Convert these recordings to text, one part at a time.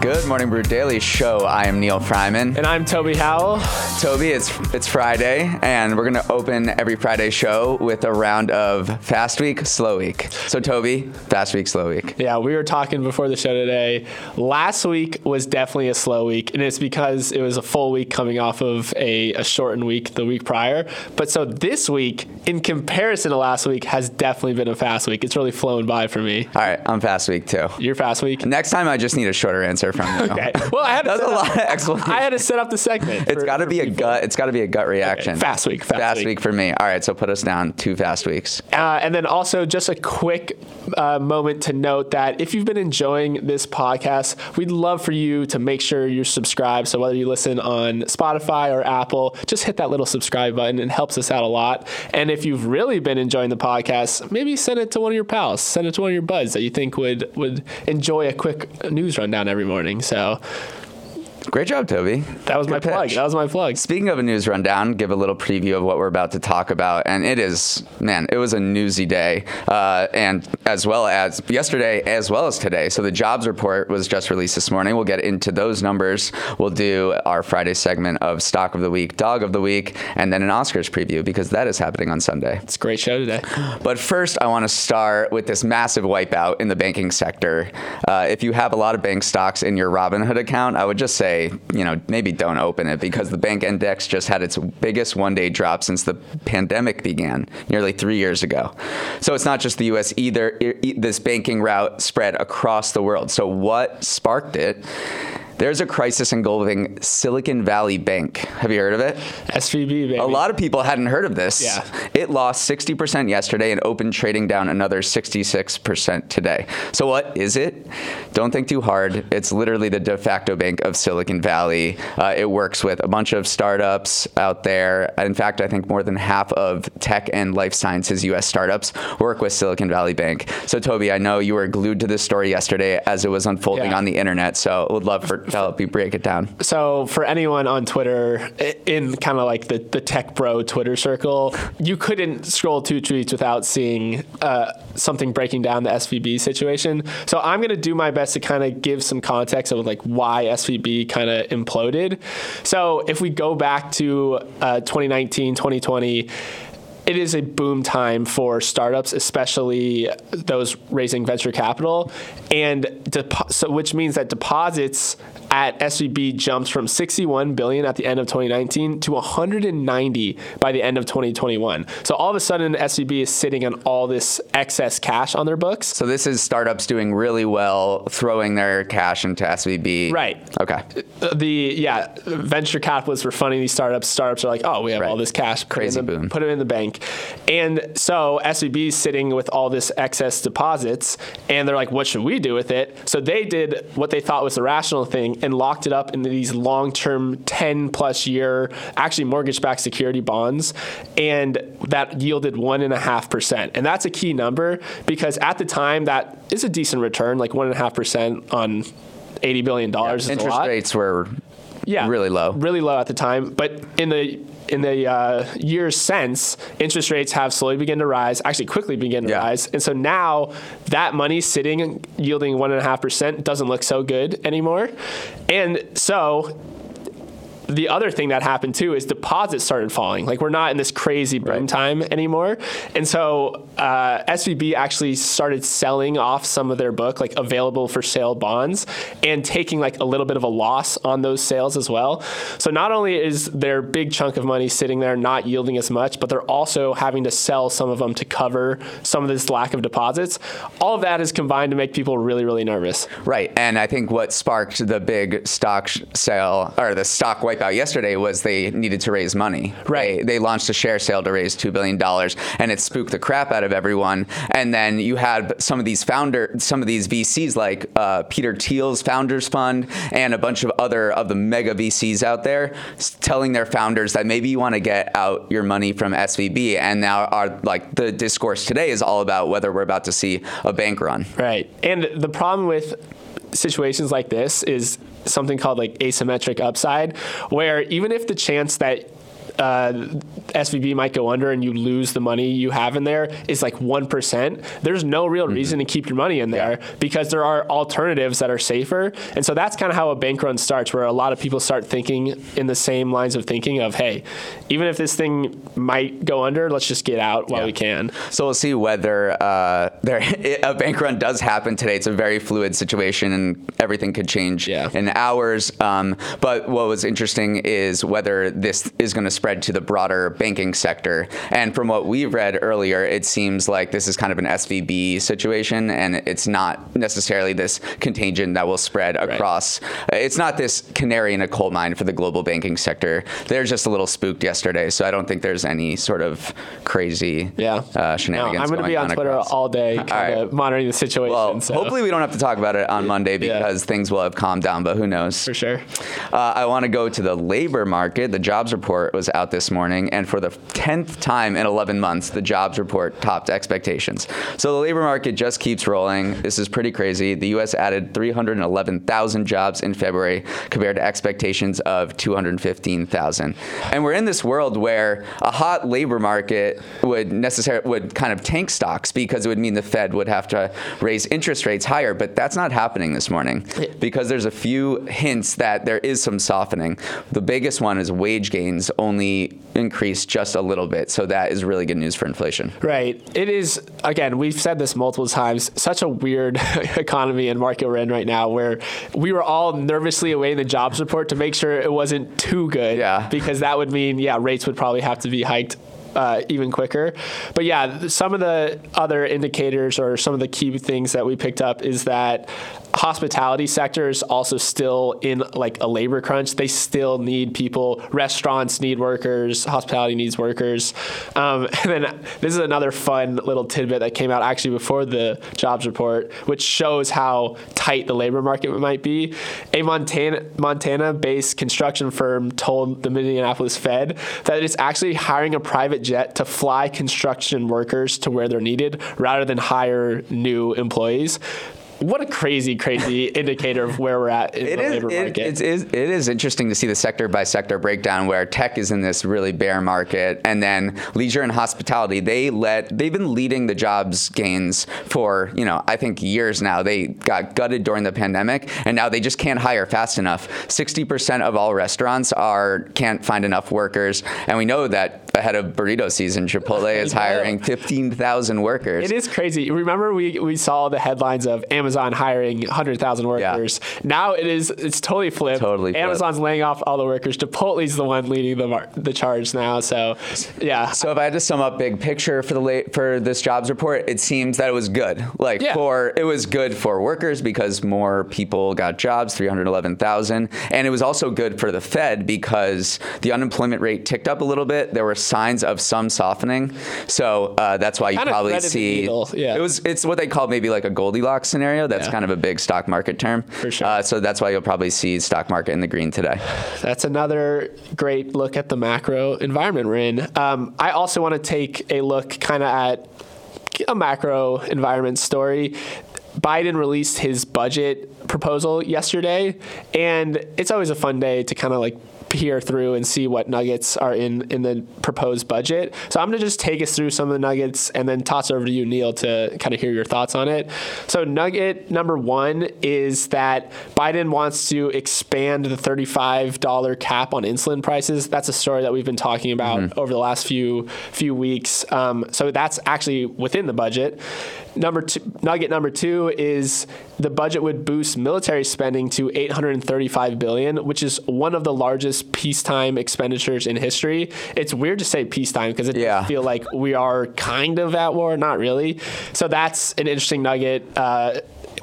Good morning, Brew Daily Show. I am Neil Freiman. And I'm Toby Howell. Toby, it's Friday, and we're going to open every Friday show with a round of Fast Week, Slow Week. So, Toby, Fast Week, Slow Week. Yeah, we were talking before the show today. Last week was definitely a slow week, and it's because it was a full week coming off of a shortened week the week prior. But so this week, in comparison to last week, has definitely been a fast week. It's really flown by for me. All right, I'm Fast Week, too. You're Fast Week? Next time, I just need a shorter answer from you. Okay. Well, I had to set up the segment. It's got to be a gut reaction. Okay. Fast week. Fast week for me. All right, so put us down 2 fast weeks. And then also just a quick moment to note that if you've been enjoying this podcast, we'd love for you to make sure you're subscribed. So whether you listen on Spotify or Apple, just hit that little subscribe button. It helps us out a lot. And if you've really been enjoying the podcast, maybe send it to one of your pals. Send it to one of your buds that you think would enjoy a quick news rundown every morning. So... great job, Toby. That was my plug. That was my plug. Speaking of a news rundown, give a little preview of what we're about to talk about. And it is, man, it was a newsy day. And as well as yesterday, as well as today. So the jobs report was just released this morning. We'll get into those numbers. We'll do our Friday segment of Stock of the Week, Dog of the Week, and then an Oscars preview because that is happening on Sunday. It's a great show today. But first, I want to start with this massive wipeout in the banking sector. If you have a lot of bank stocks in your Robinhood account, I would just say, you know, maybe don't open it because the bank index just had its biggest one-day drop since the pandemic began nearly 3 years ago. So it's not just the U.S. either. This banking rout spread across the world. So what sparked it? There's a crisis engulfing Silicon Valley Bank. Have you heard of it? SVB, baby. A lot of people hadn't heard of this. Yeah. It lost 60% yesterday and opened trading down another 66% today. So what is it? Don't think too hard. It's literally the de facto bank of Silicon Valley. It works with a bunch of startups out there. In fact, I think more than half of tech and life sciences U.S. startups work with Silicon Valley Bank. So, Toby, I know you were glued to this story yesterday as it was unfolding on the internet. So I would love for... to help you break it down. So for anyone on Twitter, in kind of like the tech bro Twitter circle, you couldn't scroll 2 tweets without seeing something breaking down the SVB situation. So I'm going to do my best to kind of give some context of like why SVB kind of imploded. So if we go back to 2019, 2020, it is a boom time for startups, especially those raising venture capital, and so which means that deposits at SVB jumps from $61 billion at the end of 2019 to $190 by the end of 2021. So all of a sudden, SVB is sitting on all this excess cash on their books. So this is startups doing really well, throwing their cash into SVB. Right. Okay. Venture capitalists were funding these startups. Startups are like, oh, we have all this cash. Crazy boom. Put it in the bank. And so SVB is sitting with all this excess deposits, and they're like, what should we do with it? So they did what they thought was the rational thing and locked it up into these long-term 10-plus year, actually mortgage-backed security bonds, and that yielded 1.5%. And that's a key number because at the time, that is a decent return, like 1.5% on $80 billion is a lot. Interest rates were really low. Really low at the time, but in the years since, interest rates have slowly begun to rise, actually quickly begin to rise. And so now that money sitting and yielding 1.5% doesn't look so good anymore. And so the other thing that happened too is deposits started falling. Like, we're not in this crazy boom time anymore. And so SVB actually started selling off some of their book, like available for sale bonds, and taking like a little bit of a loss on those sales as well. So not only is their big chunk of money sitting there not yielding as much, but they're also having to sell some of them to cover some of this lack of deposits. All of that is combined to make people really, really nervous. Right. And I think what sparked the big stock sale or the stock wipeout yesterday was they needed to raise money. Right. They launched a share sale to raise $2 billion and it spooked the crap out of everyone. And then you had some of these VCs like Peter Thiel's Founders Fund and a bunch of other of the mega VCs out there telling their founders that maybe you want to get out your money from SVB. And now the discourse today is all about whether we're about to see a bank run. Right. And the problem with situations like this is something called like asymmetric upside, where even if the chance that SVB might go under and you lose the money you have in there is like 1%. There's no real reason to keep your money in there because there are alternatives that are safer. And so that's kind of how a bank run starts, where a lot of people start thinking in the same lines of thinking of, hey, even if this thing might go under, let's just get out while we can. So we'll see whether a bank run does happen today. It's a very fluid situation and everything could change in hours. But what was interesting is whether this is going to spread to the broader banking sector. And from what we've read earlier, it seems like this is kind of an SVB situation, and it's not necessarily this contagion that will spread across. It's not this canary in a coal mine for the global banking sector. They're just a little spooked yesterday, so I don't think there's any sort of crazy shenanigans. I'm going to be on Twitter all day monitoring the situation. Well, hopefully we don't have to talk about it on Monday because things will have calmed down, but who knows? For sure. I want to go to the labor market. The jobs report was out this morning, and for the 10th time in 11 months, the jobs report topped expectations. So the labor market just keeps rolling. This is pretty crazy. The U.S. added 311,000 jobs in February compared to expectations of 215,000. And we're in this world where a hot labor market would kind of tank stocks because it would mean the Fed would have to raise interest rates higher, but that's not happening this morning because there's a few hints that there is some softening. The biggest one is wage gains only increased just a little bit. So that is really good news for inflation. Right. It is, again, we've said this multiple times, such a weird economy and market we're in right now, where we were all nervously awaiting the jobs report to make sure it wasn't too good because that would mean, rates would probably have to be hiked even quicker. But some of the other indicators or some of the key things that we picked up is that hospitality sector is also still in like a labor crunch. They still need people. Restaurants need workers. Hospitality needs workers. And then this is another fun little tidbit that came out actually before the jobs report, which shows how tight the labor market might be. A Montana-based construction firm told the Minneapolis Fed that it's actually hiring a private jet to fly construction workers to where they're needed rather than hire new employees. What a crazy, crazy indicator of where we're at in the labor market. It is interesting to see the sector by sector breakdown, where tech is in this really bear market, and then leisure and hospitality. They've been leading the jobs gains for I think years now. They got gutted during the pandemic, and now they just can't hire fast enough. 60% of all restaurants can't find enough workers, and we know that ahead of burrito season, Chipotle is hiring 15,000 workers. It is crazy. Remember, we saw the headlines of Amazon hiring 100,000 workers. Yeah. Now it's totally flipped. Amazon's laying off all the workers. Chipotle's the one leading the charge now. So, yeah. So if I had to sum up big picture for this jobs report, it seems that it was good. It was good for workers because more people got jobs, 311,000, and it was also good for the Fed because the unemployment rate ticked up a little bit. There were signs of some softening. So that's why you kind probably see it's what they call maybe like a Goldilocks scenario. That's kind of a big stock market term. For sure. So that's why you'll probably see stock market in the green today. That's another great look at the macro environment we're in. I also want to take a look kind of at a macro environment story. Biden released his budget proposal yesterday, and it's always a fun day to kind of like peer through and see what nuggets are in the proposed budget. So I'm going to just take us through some of the nuggets and then toss over to you, Neil, to kind of hear your thoughts on it. So nugget number one is that Biden wants to expand the $35 cap on insulin prices. That's a story that we've been talking about over the last few weeks. So that's actually within the budget. Nugget number two is the budget would boost military spending to $835 billion, which is one of the largest peacetime expenditures in history. It's weird to say peacetime because it feel like we are kind of at war, not really. So that's an interesting nugget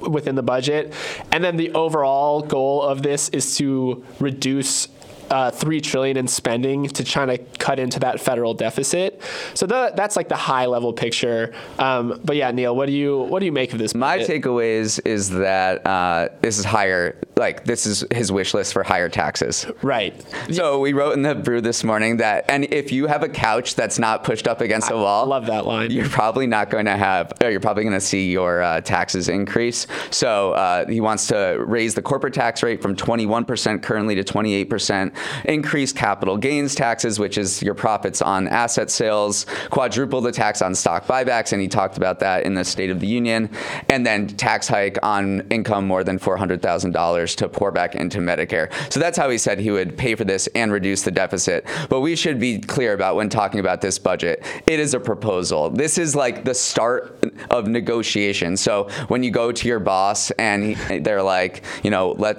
within the budget. And then the overall goal of this is to reduce $3 trillion in spending to try to cut into that federal deficit. So that's like the high level picture. But yeah, Neil, what do you make of this? My takeaways is that this is higher. Like, this is his wish list for higher taxes. Right. So we wrote in the Brew this morning that, and if you have a couch that's not pushed up against a wall, I love that line. You're probably not going to have, or you're probably going to see your taxes increase. So he wants to raise the corporate tax rate from 21% currently to 28%. Increase capital gains taxes, which is your profits on asset sales, quadruple the tax on stock buybacks, and he talked about that in the State of the Union, and then tax hike on income more than $400,000 to pour back into Medicare. So that's how he said he would pay for this and reduce the deficit. But we should be clear about when talking about this budget, it is a proposal. This is like the start of negotiation. So when you go to your boss and they're like, what are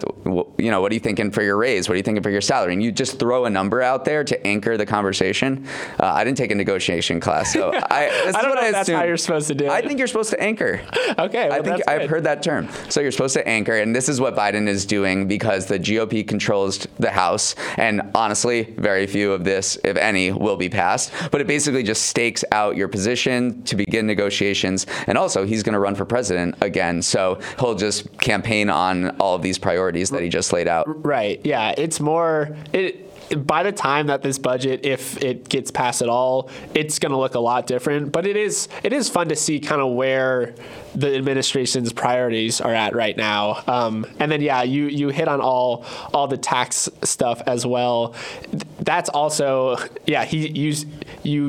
you thinking for your raise? What are you thinking for your salary? And you just throw a number out there to anchor the conversation. I didn't take a negotiation class, so I don't know if that's how you're supposed to do it. I think you're supposed to anchor. Okay, well, I think I've heard that term. So you're supposed to anchor, and this is what Biden is doing because the GOP controls the House, and honestly, very few of this, if any, will be passed. But it basically just stakes out your position to begin negotiations, and also he's going to run for president again, so he'll just campaign on all of these priorities that he just laid out. Right. Yeah. It's more. By the time that this budget, if it gets passed at all, it's going to look a lot different. But it is fun to see kind of where the administration's priorities are at right now. And then, yeah, you hit on all the tax stuff as well. That's also, yeah, you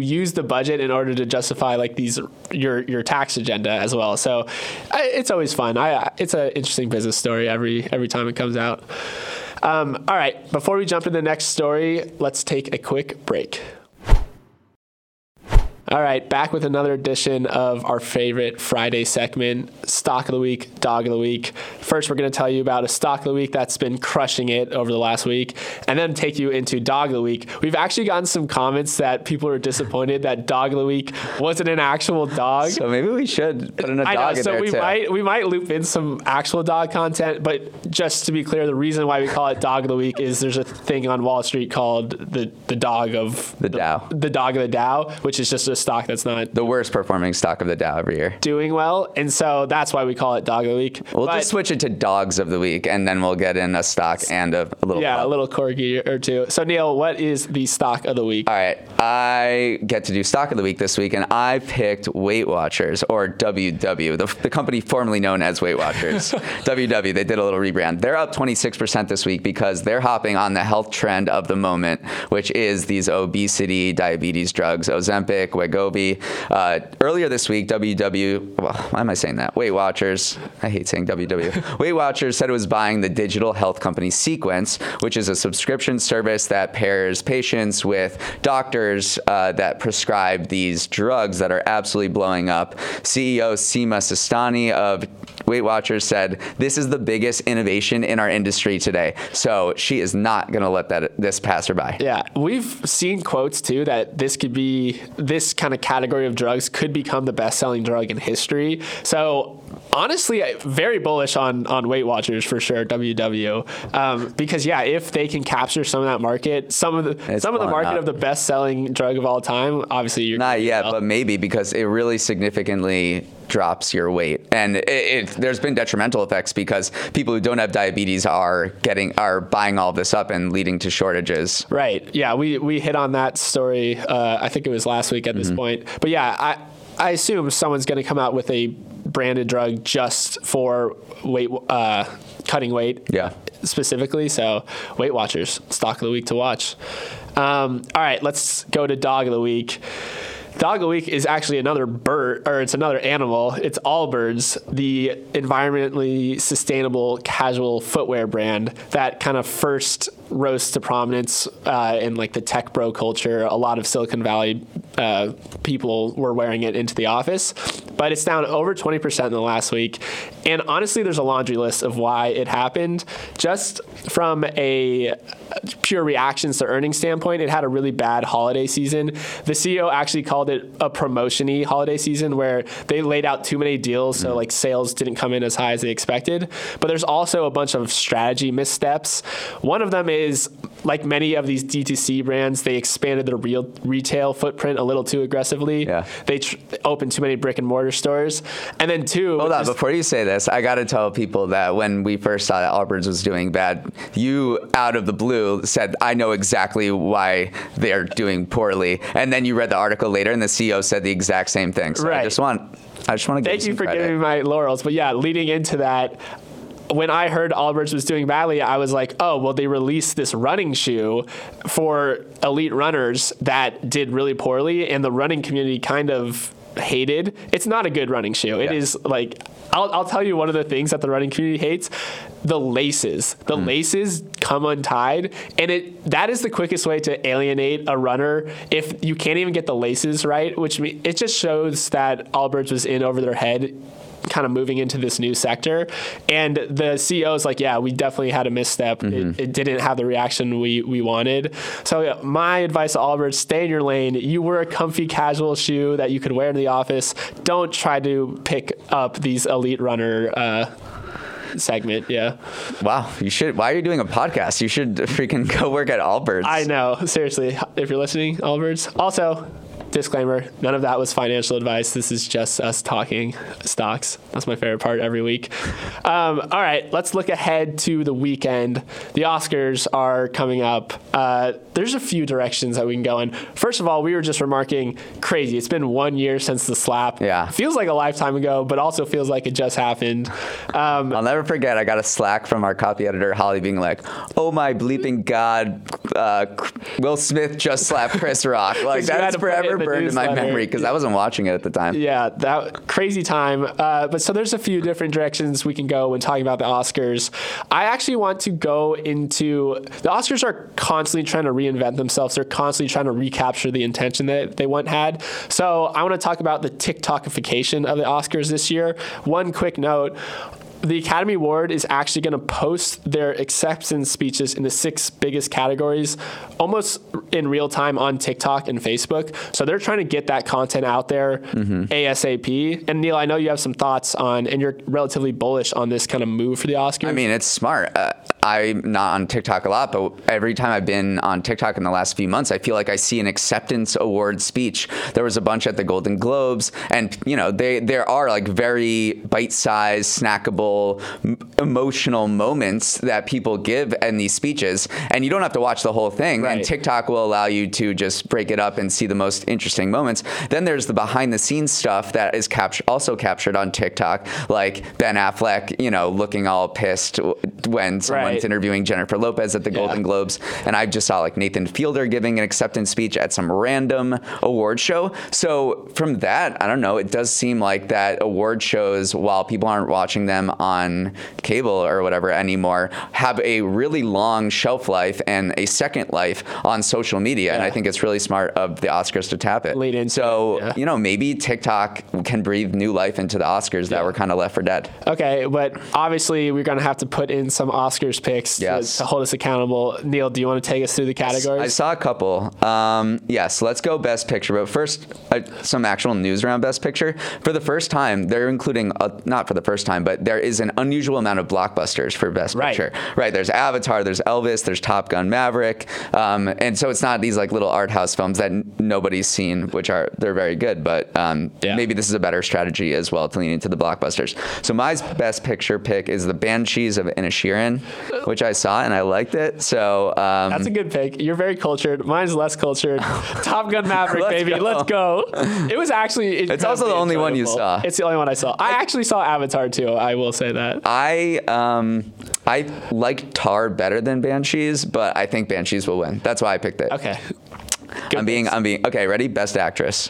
use the budget in order to justify like these your tax agenda as well. So it's always fun. It's an interesting business story every time it comes out. All right, before we jump into the next story, let's take a quick break. All right, back with another edition of our favorite Friday segment, Stock of the Week, Dog of the Week. First, we're going to tell you about a Stock of the Week that's been crushing it over the last week, and then take you into Dog of the Week. We've actually gotten some comments that people are disappointed that Dog of the Week wasn't an actual dog. So maybe we should put in a dog in there, too. We might loop in some actual dog content, but just to be clear, the reason why we call it Dog of the Week is there's a thing on Wall Street called the Dog of the Dow. The Dog of the Dow, which is just a stock that's not the worst performing stock of the Dow every year doing well, and so that's why we call it Dog of the Week. We'll just switch it to Dogs of the Week, and then we'll get in a stock and a little corgi or two. So Neil, what is the Stock of the Week? All right, I get to do Stock of the Week this week, and I picked Weight Watchers, or WW, the company formerly known as Weight Watchers. WW, they did a little rebrand. They're up 26% this week because they're hopping on the health trend of the moment, which is these obesity, diabetes drugs, Ozempic, Gobi. Earlier this week, Weight Watchers. I hate saying WW. Weight Watchers said it was buying the digital health company Sequence, which is a subscription service that pairs patients with doctors that prescribe these drugs that are absolutely blowing up. CEO Seema Sistani of Weight Watchers said, "This is the biggest innovation in our industry today." So she is not going to let this pass her by. Yeah, we've seen quotes too that this kind of category of drugs could become the best-selling drug in history. So honestly, very bullish on Weight Watchers for sure, WW, because yeah, if they can capture some of that market, of the best-selling drug of all time, obviously you're not yet, but maybe, because it really significantly drops your weight, and there's been detrimental effects because people who don't have diabetes are buying all this up and leading to shortages. Right. Yeah, we hit on that story. I think it was last week at this point. But yeah, I assume someone's going to come out with a branded drug just for weight cutting weight specifically. So Weight Watchers, stock of the week to watch. All right, let's go to dog of the week. Dog of the week is actually another bird, or it's another animal. It's Allbirds, the environmentally sustainable casual footwear brand that kind of first rose to prominence in like the tech bro culture. A lot of Silicon Valley people were wearing it into the office, but it's down over 20% in the last week. And honestly, there's a laundry list of why it happened. Just from a pure reactions to earnings standpoint, it had a really bad holiday season. The CEO actually called it a promotion-y holiday season where they laid out too many deals, so like sales didn't come in as high as they expected. But there's also a bunch of strategy missteps. One of them is, like many of these DTC brands, they expanded their real retail footprint a little too aggressively. Yeah. They opened too many brick and mortar stores. And then two... Hold on, before you say this, I got to tell people that when we first saw that Allbirds was doing bad, you, out of the blue, said, I know exactly why they're doing poorly. And then you read the article later, and the CEO said the exact same thing. So right. I just want to give you some credit. Thank you for giving my laurels. But yeah, leading into that, when I heard Allbirds was doing badly, I was like, oh, well, they released this running shoe for elite runners that did really poorly, and the running community kind of hated. It's not a good running shoe. It is like, I'll tell you one of the things that the running community hates, the laces. The laces come untied, and that is the quickest way to alienate a runner if you can't even get the laces right, which it just shows that Allbirds was in over their head, kind of moving into this new sector. And the CEO is like, yeah, we definitely had a misstep. Mm-hmm. It didn't have the reaction we wanted. So yeah, my advice to Allbirds, stay in your lane. You were a comfy casual shoe that you could wear in the office. Don't try to pick up these elite runner segment. Yeah. Wow. You should. Why are you doing a podcast? You should freaking go work at Allbirds. I know. Seriously. If you're listening, Allbirds. Also, disclaimer, none of that was financial advice. This is just us talking stocks. That's my favorite part every week. All right, let's look ahead to the weekend. The Oscars are coming up. There's a few directions that we can go in. First of all, we were just remarking, crazy. It's been 1 year since the slap. Yeah. Feels like a lifetime ago, but also feels like it just happened. I'll never forget, I got a Slack from our copy editor, Holly, being like, oh my bleeping God, Will Smith just slapped Chris Rock. Like, that's forever burned in my memory because I wasn't watching it at the time. Yeah, that crazy time. But so there's a few different directions we can go when talking about the Oscars. I actually want to go into the Oscars are constantly trying to reinvent themselves. They're constantly trying to recapture the intention that they once had. So I want to talk about the TikTokification of the Oscars this year. One quick note. The Academy Award is actually going to post their acceptance speeches in the 6 biggest categories almost in real time on TikTok and Facebook. So they're trying to get that content out there ASAP. And Neil, I know you have some thoughts on, and you're relatively bullish on this kind of move for the Oscars. I mean, it's smart. I'm not on TikTok a lot, but every time I've been on TikTok in the last few months, I feel like I see an acceptance award speech. There was a bunch at the Golden Globes, and you know, there are like very bite-sized, snackable, emotional moments that people give in these speeches, and you don't have to watch the whole thing. Right. And TikTok will allow you to just break it up and see the most interesting moments. Then there's the behind-the-scenes stuff that is also captured on TikTok, like Ben Affleck, you know, looking all pissed when someone interviewing Jennifer Lopez at the Golden Globes, and I just saw like Nathan Fielder giving an acceptance speech at some random award show. So from that, I don't know, it does seem like that award shows, while people aren't watching them on cable or whatever anymore, have a really long shelf life and a second life on social media, and I think it's really smart of the Oscars to tap it. You know, maybe TikTok can breathe new life into the Oscars that were kind of left for dead. Okay, but obviously we're going to have to put in some Oscars picks to hold us accountable. Neil, do you want to take us through the categories? I saw a couple. So let's go Best Picture. But first, some actual news around Best Picture. For the first time, they're including, not for the first time, but there is an unusual amount of blockbusters for Best Picture. Right. There's Avatar, there's Elvis, there's Top Gun Maverick. And so it's not these like little art house films that nobody's seen, which are, they're very good. But maybe this is a better strategy as well to lean into the blockbusters. So my Best Picture pick is The Banshees of Inisherin, which I saw and I liked it. So that's a good pick. You're very cultured. Mine's less cultured. Top Gun Maverick, let's go. It was actually it's also the only one you saw. It's the only one I saw. I actually saw Avatar too. I will say that. I I like Tar better than Banshees, but I think Banshees will win. That's why I picked it. Okay. Okay, ready? Best actress.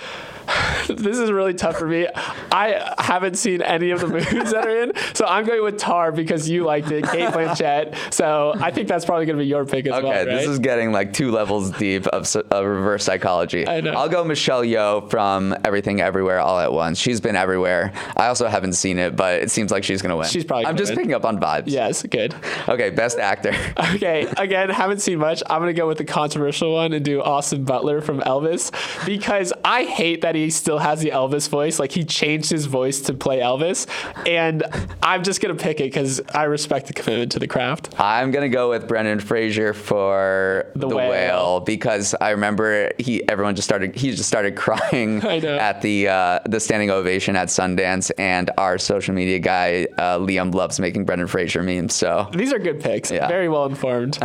This is really tough for me. I haven't seen any of the movies that are in, so I'm going with Tar because you liked it, Kate Blanchett. So I think that's probably going to be your pick as well, right? Okay, this is getting like 2 levels deep of reverse psychology. I know. I'll go Michelle Yeoh from Everything Everywhere All at Once. She's been everywhere. I also haven't seen it, but it seems like she's going to win. She's probably going to win. I'm just picking up on vibes. Yes, good. Okay, best actor. Okay, again, haven't seen much. I'm going to go with the controversial one and do Austin Butler from Elvis because I hate that he still has the Elvis voice. Like, he changed his voice to play Elvis, and I'm just gonna pick it because I respect the commitment to the craft. I'm gonna go with Brendan Fraser for The Whale because I remember he just started crying at the standing ovation at Sundance, and our social media guy Liam loves making Brendan Fraser memes. So these are good picks. Yeah. Very well informed.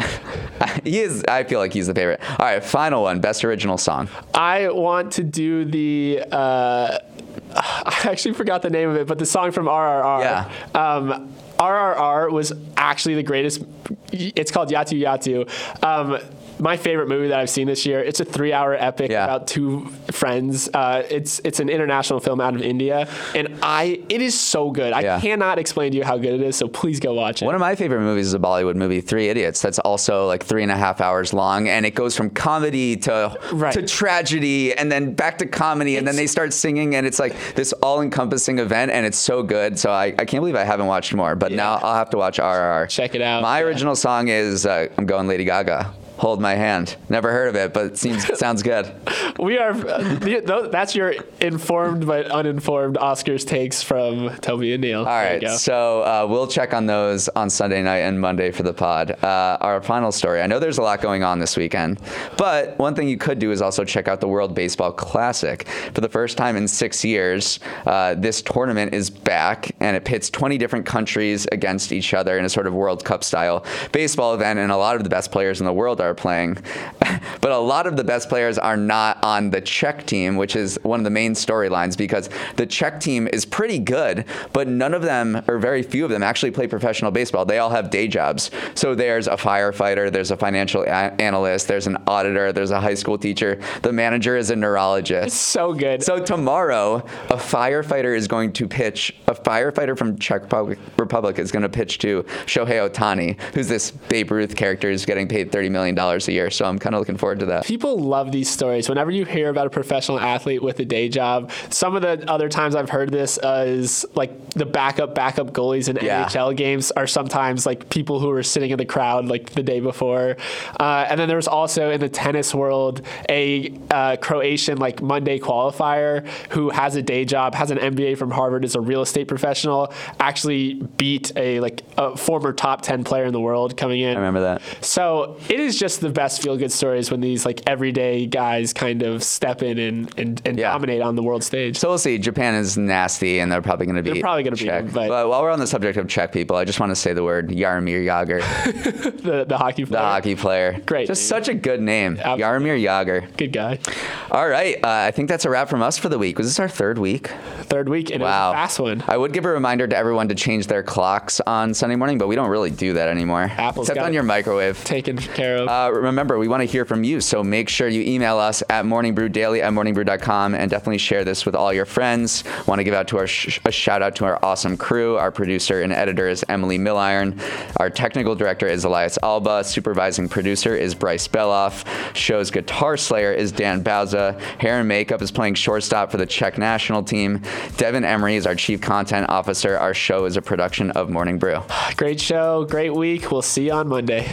He is. I feel like he's the favorite. All right, final one. Best original song. I want to do I actually forgot the name of it, but the song from RRR. Yeah. RRR was actually the greatest. It's called Yatu Yatu. My favorite movie that I've seen this year. It's a 3-hour epic about 2 friends. It's an international film out of India, and it is so good. I cannot explain to you how good it is, so please go watch it. One of my favorite movies is a Bollywood movie, Three Idiots. That's also like 3.5 hours long, and it goes from comedy to tragedy, and then back to comedy, and then they start singing, and it's like this all-encompassing event, and it's so good. So I can't believe I haven't watched more, but now I'll have to watch RRR. Check it out. My original song is I'm going Lady Gaga. Hold My Hand. Never heard of it, but sounds good. We are. That's your informed but uninformed Oscars takes from Toby and Neil. All right, so we'll check on those on Sunday night and Monday for the pod. Our final story. I know there's a lot going on this weekend, but one thing you could do is also check out the World Baseball Classic. For the first time in 6 years, this tournament is back, and it pits 20 different countries against each other in a sort of World Cup style baseball event, and a lot of the best players in the world are playing. But a lot of the best players are not on the Czech team, which is one of the main storylines, because the Czech team is pretty good, but none of them, or very few of them, actually play professional baseball. They all have day jobs. So there's a firefighter, there's a financial analyst, there's an auditor, there's a high school teacher, the manager is a neurologist. It's so good. So tomorrow, a firefighter is going to pitch, a firefighter from Czech Republic is going to pitch to Shohei Ohtani, who's this Babe Ruth character who's getting paid $30 million a year. So I'm kind of looking forward to that. People love these stories. Whenever you hear about a professional athlete with a day job, some of the other times I've heard this is like the backup goalies in NHL games are sometimes like people who are sitting in the crowd like the day before. And then there was also in the tennis world a Croatian like Monday qualifier who has a day job, has an MBA from Harvard, is a real estate professional, actually beat a former top 10 player in the world coming in. I remember that. So it is just the best feel-good stories when these like everyday guys kind of step in and dominate on the world stage. So we'll see. Japan is nasty, and they're probably going to be Czech. But while we're on the subject of Czech people, I just want to say the word Jaromir Jagr. the hockey player. The hockey player. Great. Just such a good name. Absolutely. Jaromir Jagr. Good guy. All right. I think that's a wrap from us for the week. Was this our third week? Third week, and it was a fast one. I would give a reminder to everyone to change their clocks on Sunday morning, but we don't really do that anymore. Apple's except on your microwave. Taken care of. Remember, we want to hear from you, so make sure you email us at morningbrew.com and definitely share this with all your friends. Want to give out to a shout out to our awesome crew. Our producer and editor is Emily Milliron. Our technical director is Elias Alba. Supervising producer is Bryce Beloff. Show's guitar slayer is Dan Bauza. Hair and makeup is playing shortstop for the Czech national team. Devin Emery is our chief content officer. Our show is a production of Morning Brew. Great show, great week. We'll see you on Monday.